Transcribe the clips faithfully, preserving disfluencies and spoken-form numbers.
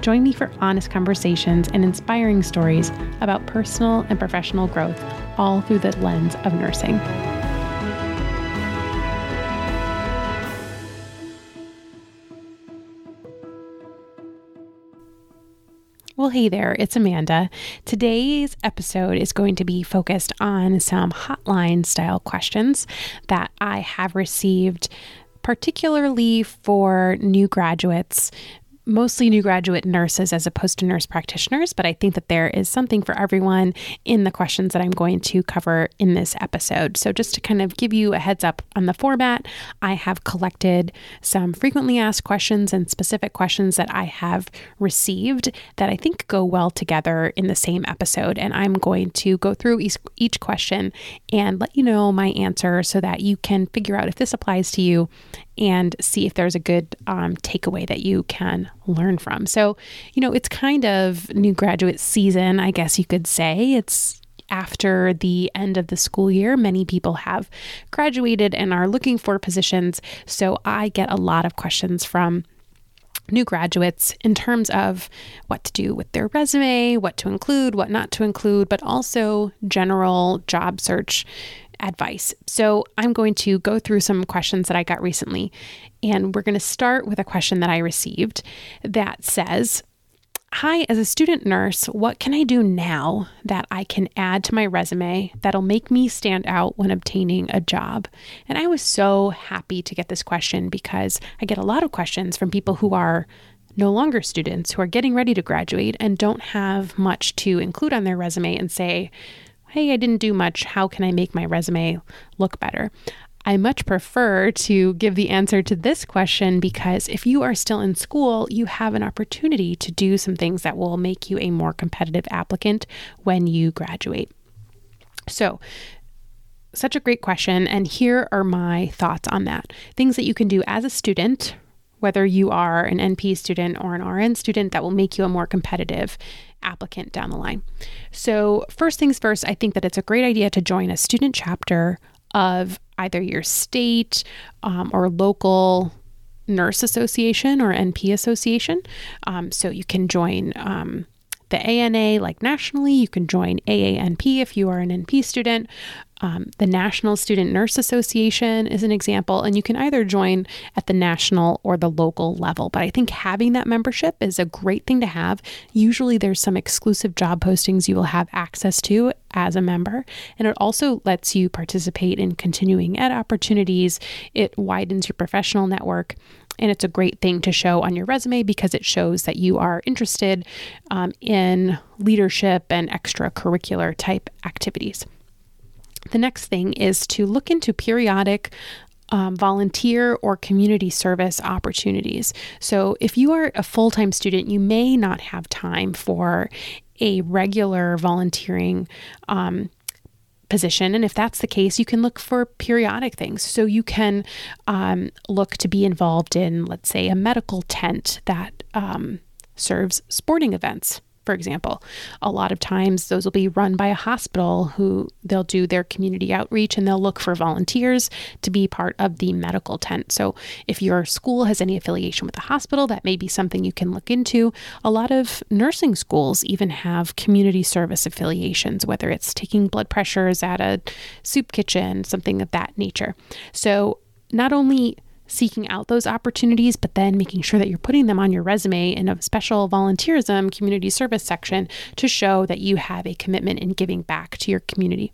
Join me for honest conversations and inspiring stories about personal and professional growth, all through the lens of nursing. Well, hey there, it's Amanda. Today's episode is going to be focused on some hotline style questions that I have received, particularly for new graduates, mostly new graduate nurses as opposed to nurse practitioners, but I think that there is something for everyone in the questions that I'm going to cover in this episode. So just to kind of give you a heads up on the format, I have collected some frequently asked questions and specific questions that I have received that I think go well together in the same episode. And I'm going to go through each, each question and let you know my answer so that you can figure out if this applies to you and see if there's a good um, takeaway that you can learn from. So, you know, it's kind of new graduate season, I guess you could say. It's after the end of the school year. Many people have graduated and are looking for positions. So I get a lot of questions from new graduates in terms of what to do with their resume, what to include, what not to include, but also general job search advice. So I'm going to go through some questions that I got recently, and we're going to start with a question that I received that says, "Hi, as a student nurse, what can I do now that I can add to my resume that'll make me stand out when obtaining a job?" And I was so happy to get this question because I get a lot of questions from people who are no longer students, who are getting ready to graduate and don't have much to include on their resume and say, "Hey, I didn't do much. How can I make my resume look better?" I much prefer to give the answer to this question because if you are still in school, you have an opportunity to do some things that will make you a more competitive applicant when you graduate. So, such a great question, and here are my thoughts on that. Things that you can do as a student, whether you are an N P student or an R N student, that will make you a more competitive applicant down the line. So first things first, I think that it's a great idea to join a student chapter of either your state um, or local nurse association or N P association. Um, so you can join um, the A N A like nationally, you can join A A N P if you are an N P student. Um, the National Student Nurse Association is an example, and you can either join at the national or the local level. But I think having that membership is a great thing to have. Usually there's some exclusive job postings you will have access to as a member, and it also lets you participate in continuing ed opportunities. It widens your professional network, and it's a great thing to show on your resume because it shows that you are interested um, in leadership and extracurricular type activities. The next thing is to look into periodic um, volunteer or community service opportunities. So if you are a full-time student, you may not have time for a regular volunteering um, position. And if that's the case, you can look for periodic things. So you can um, look to be involved in, let's say, a medical tent that um, serves sporting events. For example, a lot of times those will be run by a hospital who they'll do their community outreach and they'll look for volunteers to be part of the medical tent. So if your school has any affiliation with a hospital, that may be something you can look into. A lot of nursing schools even have community service affiliations, whether it's taking blood pressures at a soup kitchen, something of that nature. So not only seeking out those opportunities, but then making sure that you're putting them on your resume in a special volunteerism community service section to show that you have a commitment in giving back to your community.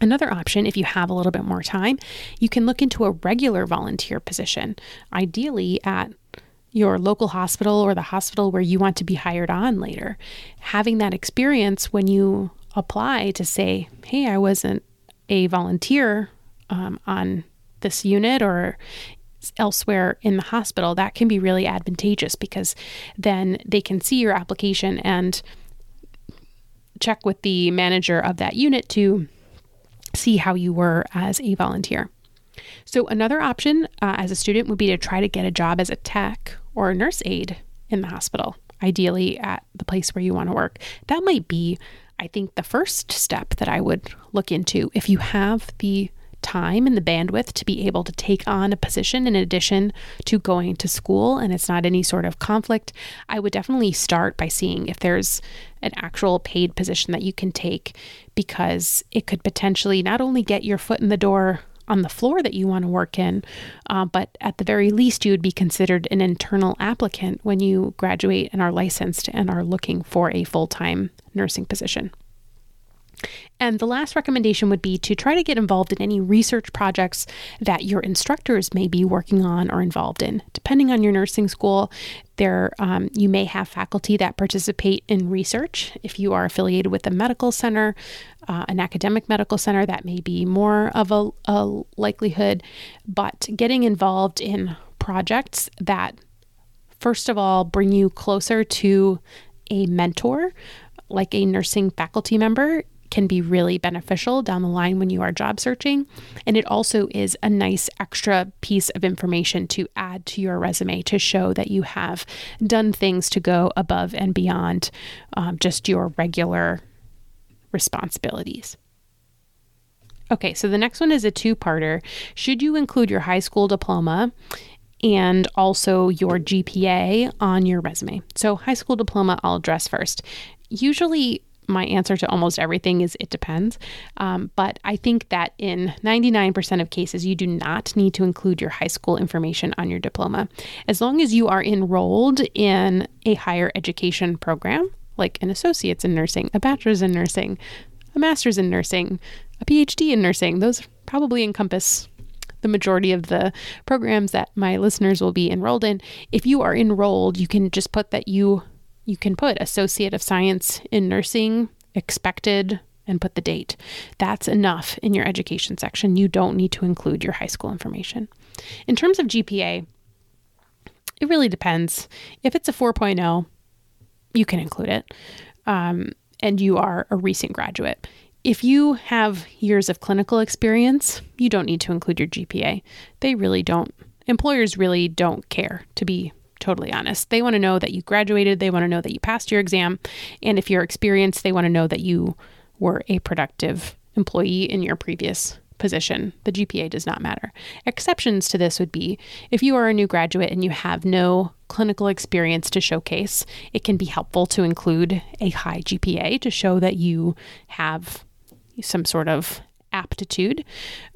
Another option, if you have a little bit more time, you can look into a regular volunteer position, ideally at your local hospital or the hospital where you want to be hired on later. Having that experience when you apply to say, "Hey, I wasn't a volunteer um, on this unit or elsewhere in the hospital," that can be really advantageous because then they can see your application and check with the manager of that unit to see how you were as a volunteer. So another option uh, as a student would be to try to get a job as a tech or a nurse aide in the hospital, ideally at the place where you want to work. That might be, I think, the first step that I would look into if you have the time and the bandwidth to be able to take on a position in addition to going to school, and it's not any sort of conflict. I would definitely start by seeing if there's an actual paid position that you can take, because it could potentially not only get your foot in the door on the floor that you want to work in, uh, but at the very least you would be considered an internal applicant when you graduate and are licensed and are looking for a full-time nursing position. And the last recommendation would be to try to get involved in any research projects that your instructors may be working on or involved in. Depending on your nursing school, there um, you may have faculty that participate in research. If you are affiliated with a medical center, uh, an academic medical center, that may be more of a, a likelihood. But getting involved in projects that, first of all, bring you closer to a mentor, like a nursing faculty member, can be really beneficial down the line when you are job searching. And it also is a nice extra piece of information to add to your resume to show that you have done things to go above and beyond um, just your regular responsibilities. Okay, so the next one is a two-parter. Should you include your high school diploma and also your G P A on your resume? So high school diploma, I'll address first. Usually, my answer to almost everything is it depends. Um, but I think that in ninety-nine percent of cases, you do not need to include your high school information on your diploma. As long as you are enrolled in a higher education program, like an associate's in nursing, a bachelor's in nursing, a master's in nursing, a P H D in nursing, those probably encompass the majority of the programs that my listeners will be enrolled in. If you are enrolled, you can just put that you You can put Associate of Science in Nursing, expected, and put the date. That's enough in your education section. You don't need to include your high school information. In terms of G P A, it really depends. If it's a four point oh, you can include it, um, and you are a recent graduate. If you have years of clinical experience, you don't need to include your G P A. They really don't, employers really don't care, to be totally honest. They want to know that you graduated. They want to know that you passed your exam. And if you're experienced, they want to know that you were a productive employee in your previous position. The G P A does not matter. Exceptions to this would be if you are a new graduate and you have no clinical experience to showcase, it can be helpful to include a high G P A to show that you have some sort of aptitude.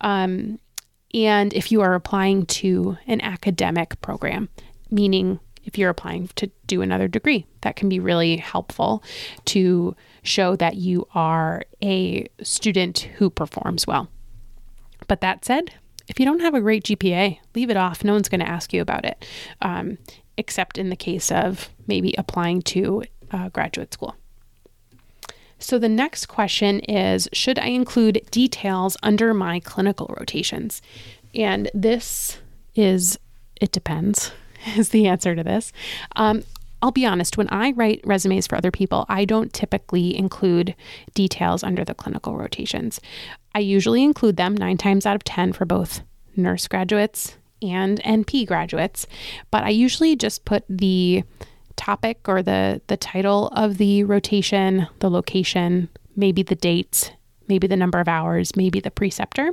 Um, and if you are applying to an academic program, meaning if you're applying to do another degree, that can be really helpful to show that you are a student who performs well. But that said, if you don't have a great G P A, leave it off. No one's going to ask you about it, um, except in the case of maybe applying to uh, graduate school. So the next question is, should I include details under my clinical rotations? And this is, it depends. Is the answer to this. Um, I'll be honest, when I write resumes for other people, I don't typically include details under the clinical rotations. I usually include them nine times out of ten for both nurse graduates and N P graduates, but I usually just put the topic or the, the title of the rotation, the location, maybe the dates, maybe the number of hours, maybe the preceptor.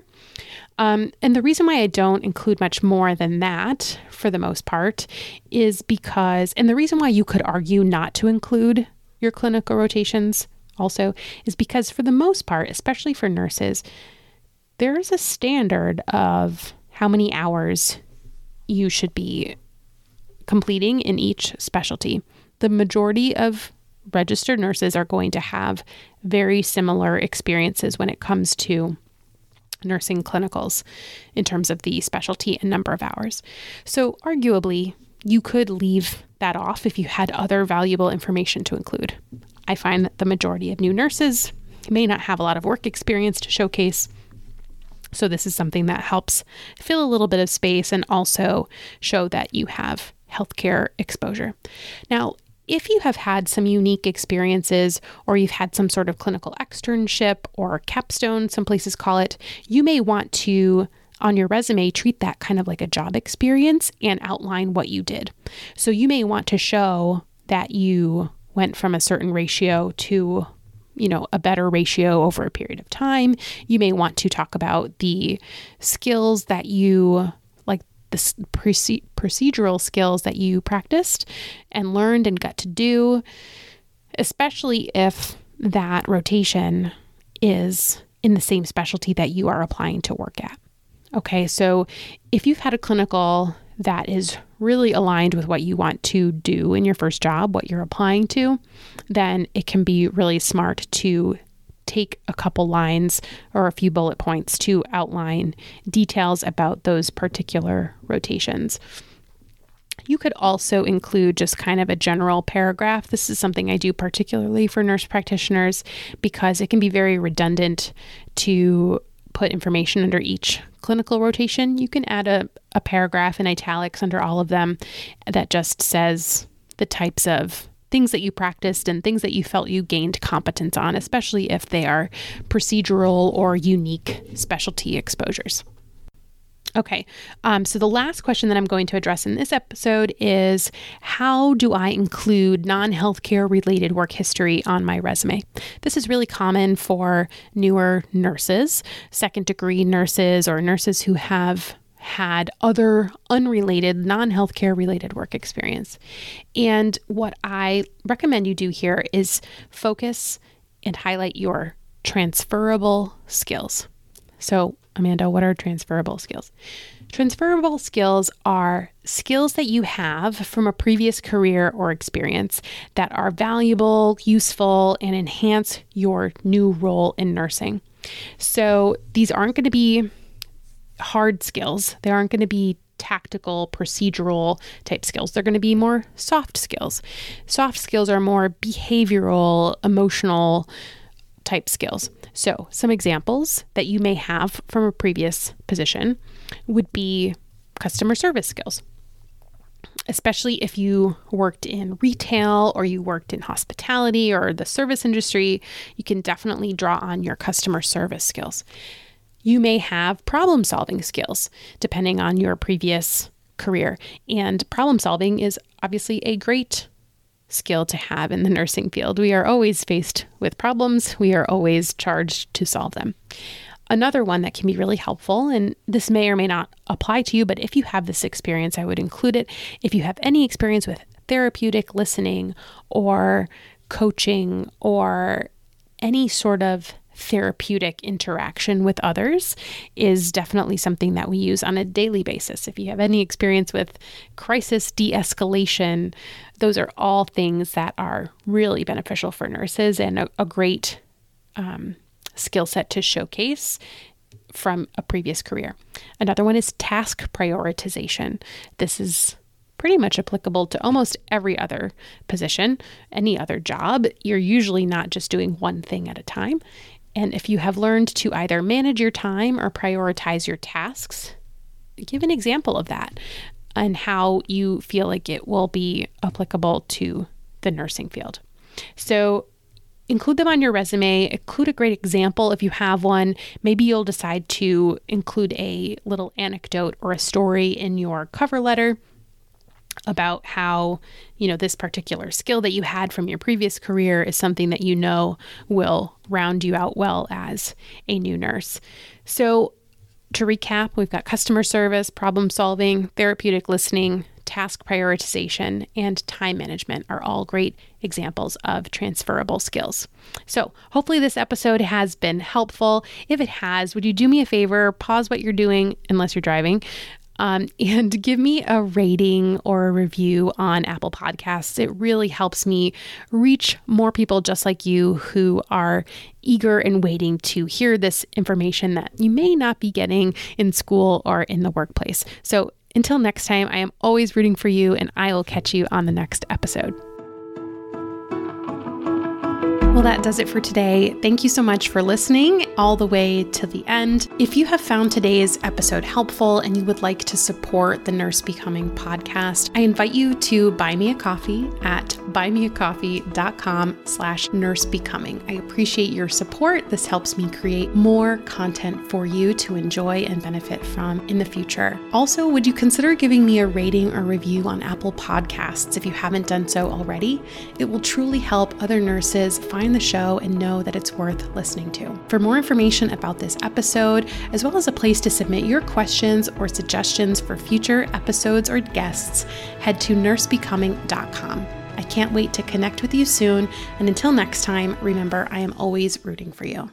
Um, and the reason why I don't include much more than that, for the most part, is because, and the reason why you could argue not to include your clinical rotations also, is because for the most part, especially for nurses, there's a standard of how many hours you should be completing in each specialty. The majority of registered nurses are going to have very similar experiences when it comes to nursing clinicals in terms of the specialty and number of hours. So arguably, you could leave that off if you had other valuable information to include. I find that the majority of new nurses may not have a lot of work experience to showcase. So this is something that helps fill a little bit of space and also show that you have healthcare exposure. Now, If you have had some unique experiences, or you've had some sort of clinical externship or capstone, some places call it, you may want to, on your resume, treat that kind of like a job experience and outline what you did. So you may want to show that you went from a certain ratio to, you know, a better ratio over a period of time. You may want to talk about the skills that you, like the procedural skills that you practiced and learned and got to do, especially if that rotation is in the same specialty that you are applying to work at. Okay, so if you've had a clinical that is really aligned with what you want to do in your first job, what you're applying to, then it can be really smart to take a couple lines or a few bullet points to outline details about those particular rotations. You could also include just kind of a general paragraph. This is something I do particularly for nurse practitioners because it can be very redundant to put information under each clinical rotation. You can add a, a paragraph in italics under all of them that just says the types of things that you practiced and things that you felt you gained competence on, especially if they are procedural or unique specialty exposures. Okay, um, so the last question that I'm going to address in this episode is, how do I include non-healthcare related work history on my resume? This is really common for newer nurses, second degree nurses, or nurses who have had other unrelated, non-healthcare related work experience. And what I recommend you do here is focus and highlight your transferable skills. So, Amanda, what are transferable skills? Transferable skills are skills that you have from a previous career or experience that are valuable, useful, and enhance your new role in nursing. So these aren't going to be hard skills. They aren't going to be tactical, procedural type skills. They're going to be more soft skills. Soft skills are more behavioral, emotional type skills. So some examples that you may have from a previous position would be customer service skills, especially if you worked in retail or you worked in hospitality or the service industry. You can definitely draw on your customer service skills. You may have problem solving skills depending on your previous career, and problem solving is obviously a great skill to have in the nursing field. We are always faced with problems. We are always charged to solve them. Another one that can be really helpful, and this may or may not apply to you, but if you have this experience, I would include it. If you have any experience with therapeutic listening or coaching or any sort of therapeutic interaction with others, is definitely something that we use on a daily basis. If you have any experience with crisis de-escalation, those are all things that are really beneficial for nurses and a, a great um, skill set to showcase from a previous career. Another one is task prioritization. This is pretty much applicable to almost every other position, any other job. You're usually not just doing one thing at a time. And if you have learned to either manage your time or prioritize your tasks, give an example of that and how you feel like it will be applicable to the nursing field. So include them on your resume, include a great example if you have one. Maybe you'll decide to include a little anecdote or a story in your cover letter about how, you know, this particular skill that you had from your previous career is something that you know will round you out well as a new nurse. So to recap, we've got customer service, problem solving, therapeutic listening, task prioritization, and time management are all great examples of transferable skills. So hopefully this episode has been helpful. If it has, would you do me a favor, pause what you're doing, unless you're driving, Um, and give me a rating or a review on Apple Podcasts. It really helps me reach more people just like you who are eager and waiting to hear this information that you may not be getting in school or in the workplace. So until next time, I am always rooting for you, and I will catch you on the next episode. Well, that does it for today. Thank you so much for listening all the way to the end. If you have found today's episode helpful and you would like to support the Nurse Becoming podcast, I invite you to buy me a coffee at buy me a coffee dot com slash nurse becoming. I appreciate your support. This helps me create more content for you to enjoy and benefit from in the future. Also, would you consider giving me a rating or review on Apple Podcasts if you haven't done so already? It will truly help other nurses find the show and know that it's worth listening to. For more information about this episode, as well as a place to submit your questions or suggestions for future episodes or guests, head to nurse becoming dot com. I can't wait to connect with you soon, and until next time, remember, I am always rooting for you.